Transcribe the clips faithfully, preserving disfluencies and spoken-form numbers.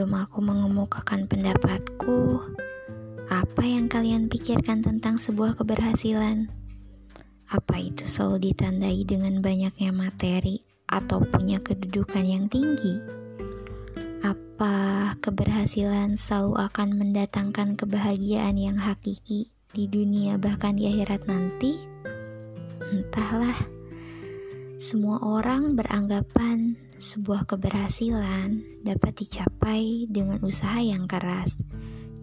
Sebelum aku mengemukakan pendapatku, apa yang kalian pikirkan tentang sebuah keberhasilan? Apa itu selalu ditandai dengan banyaknya materi atau punya kedudukan yang tinggi? Apa keberhasilan selalu akan mendatangkan kebahagiaan yang hakiki di dunia bahkan di akhirat nanti? Entahlah, semua orang beranggapan sebuah keberhasilan dapat dicapai dengan usaha yang keras,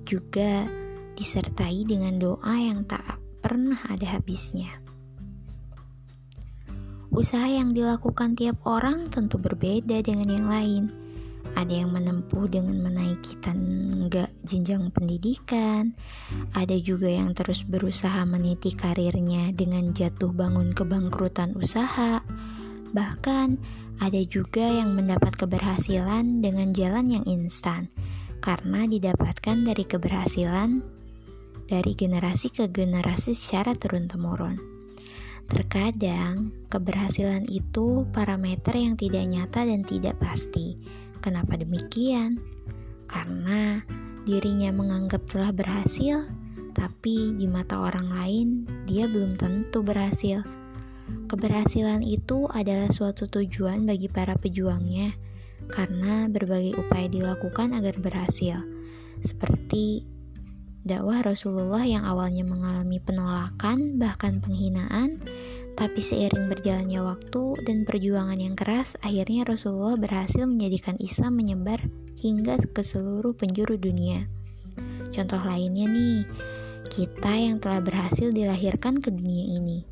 juga disertai dengan doa yang tak pernah ada habisnya. Usaha yang dilakukan tiap orang tentu berbeda dengan yang lain. Ada yang menempuh dengan menaiki tangga jenjang pendidikan, ada juga yang terus berusaha meniti karirnya dengan jatuh bangun kebangkrutan usaha. Bahkan ada juga yang mendapat keberhasilan dengan jalan yang instan, karena didapatkan dari keberhasilan dari generasi ke generasi secara turun-temurun. Terkadang keberhasilan itu parameter yang tidak nyata dan tidak pasti. Kenapa demikian? Karena dirinya menganggap telah berhasil, tapi di mata orang lain dia belum tentu berhasil. Keberhasilan itu adalah suatu tujuan bagi para pejuangnya, karena berbagai upaya dilakukan agar berhasil. Seperti dakwah Rasulullah yang awalnya mengalami penolakan, bahkan penghinaan, tapi seiring berjalannya waktu dan perjuangan yang keras, akhirnya Rasulullah berhasil menjadikan Islam menyebar hingga ke seluruh penjuru dunia. Contoh lainnya nih, kita yang telah berhasil dilahirkan ke dunia ini.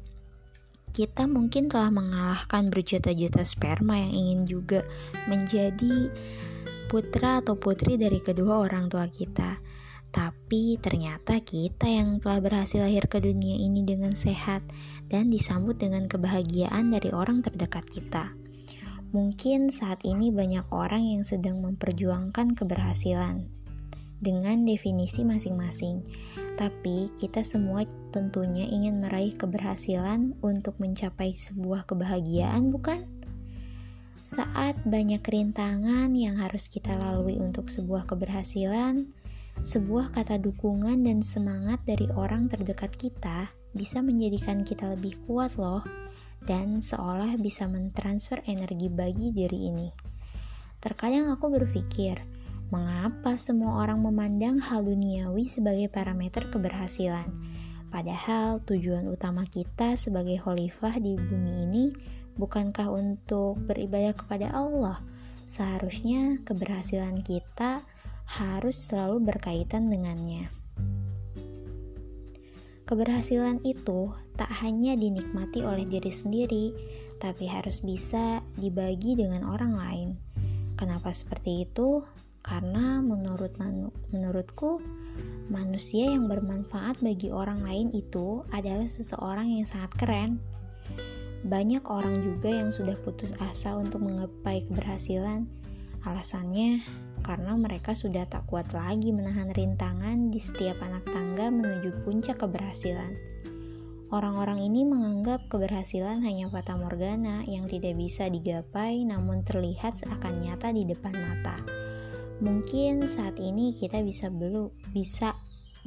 Kita mungkin telah mengalahkan berjuta-juta sperma yang ingin juga menjadi putra atau putri dari kedua orang tua kita. Tapi ternyata kita yang telah berhasil lahir ke dunia ini dengan sehat dan disambut dengan kebahagiaan dari orang terdekat kita. Mungkin saat ini banyak orang yang sedang memperjuangkan keberhasilan dengan definisi masing-masing. Tapi kita semua tentunya ingin meraih keberhasilan untuk mencapai sebuah kebahagiaan, bukan? Saat banyak rintangan yang harus kita lalui untuk sebuah keberhasilan, sebuah kata dukungan dan semangat dari orang terdekat kita bisa menjadikan kita lebih kuat loh, dan seolah bisa mentransfer energi bagi diri ini. Terkadang aku berpikir, mengapa semua orang memandang hal duniawi sebagai parameter keberhasilan? Padahal tujuan utama kita sebagai khalifah di bumi ini bukankah untuk beribadah kepada Allah? Seharusnya keberhasilan kita harus selalu berkaitan dengannya. Keberhasilan itu tak hanya dinikmati oleh diri sendiri, tapi harus bisa dibagi dengan orang lain. Kenapa seperti itu? Karena menurut manu, menurutku manusia yang bermanfaat bagi orang lain itu adalah seseorang yang sangat keren. Banyak orang juga yang sudah putus asa untuk menggapai keberhasilan. Alasannya karena mereka sudah tak kuat lagi menahan rintangan di setiap anak tangga menuju puncak keberhasilan. Orang-orang ini menganggap keberhasilan hanya fata morgana yang tidak bisa digapai namun terlihat seakan nyata di depan mata. Mungkin saat ini kita bisa belum bisa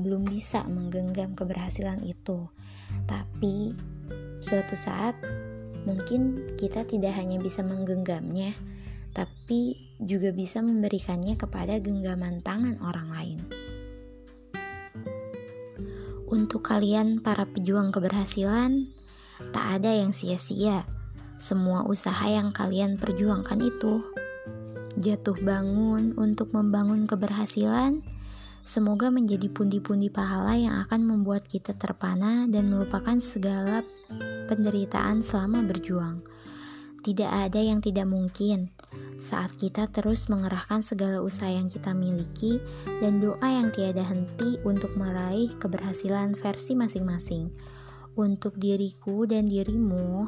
belum bisa menggenggam keberhasilan itu. Tapi suatu saat mungkin kita tidak hanya bisa menggenggamnya, tapi juga bisa memberikannya kepada genggaman tangan orang lain. Untuk kalian para pejuang keberhasilan, tak ada yang sia-sia. Semua usaha yang kalian perjuangkan itu, jatuh bangun untuk membangun keberhasilan, semoga menjadi pundi-pundi pahala yang akan membuat kita terpana dan melupakan segala penderitaan selama berjuang. Tidak ada yang tidak mungkin saat kita terus mengerahkan segala usaha yang kita miliki dan doa yang tiada henti untuk meraih keberhasilan versi masing-masing. Untuk diriku dan dirimu,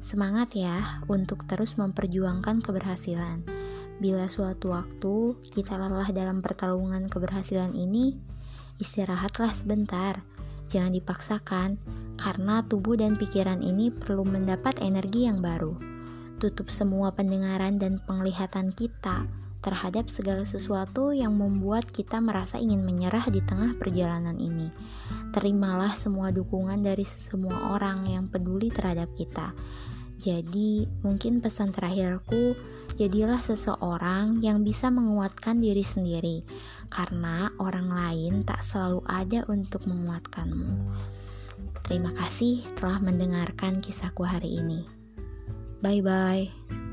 semangat ya untuk terus memperjuangkan keberhasilan. Bila suatu waktu kita lelah dalam pertarungan keberhasilan ini, istirahatlah sebentar. Jangan dipaksakan, karena tubuh dan pikiran ini perlu mendapat energi yang baru. Tutup semua pendengaran dan penglihatan kita terhadap segala sesuatu yang membuat kita merasa ingin menyerah di tengah perjalanan ini. Terimalah semua dukungan dari semua orang yang peduli terhadap kita. Jadi, mungkin pesan terakhirku, jadilah seseorang yang bisa menguatkan diri sendiri, karena orang lain tak selalu ada untuk menguatkanmu. Terima kasih telah mendengarkan kisahku hari ini. Bye-bye.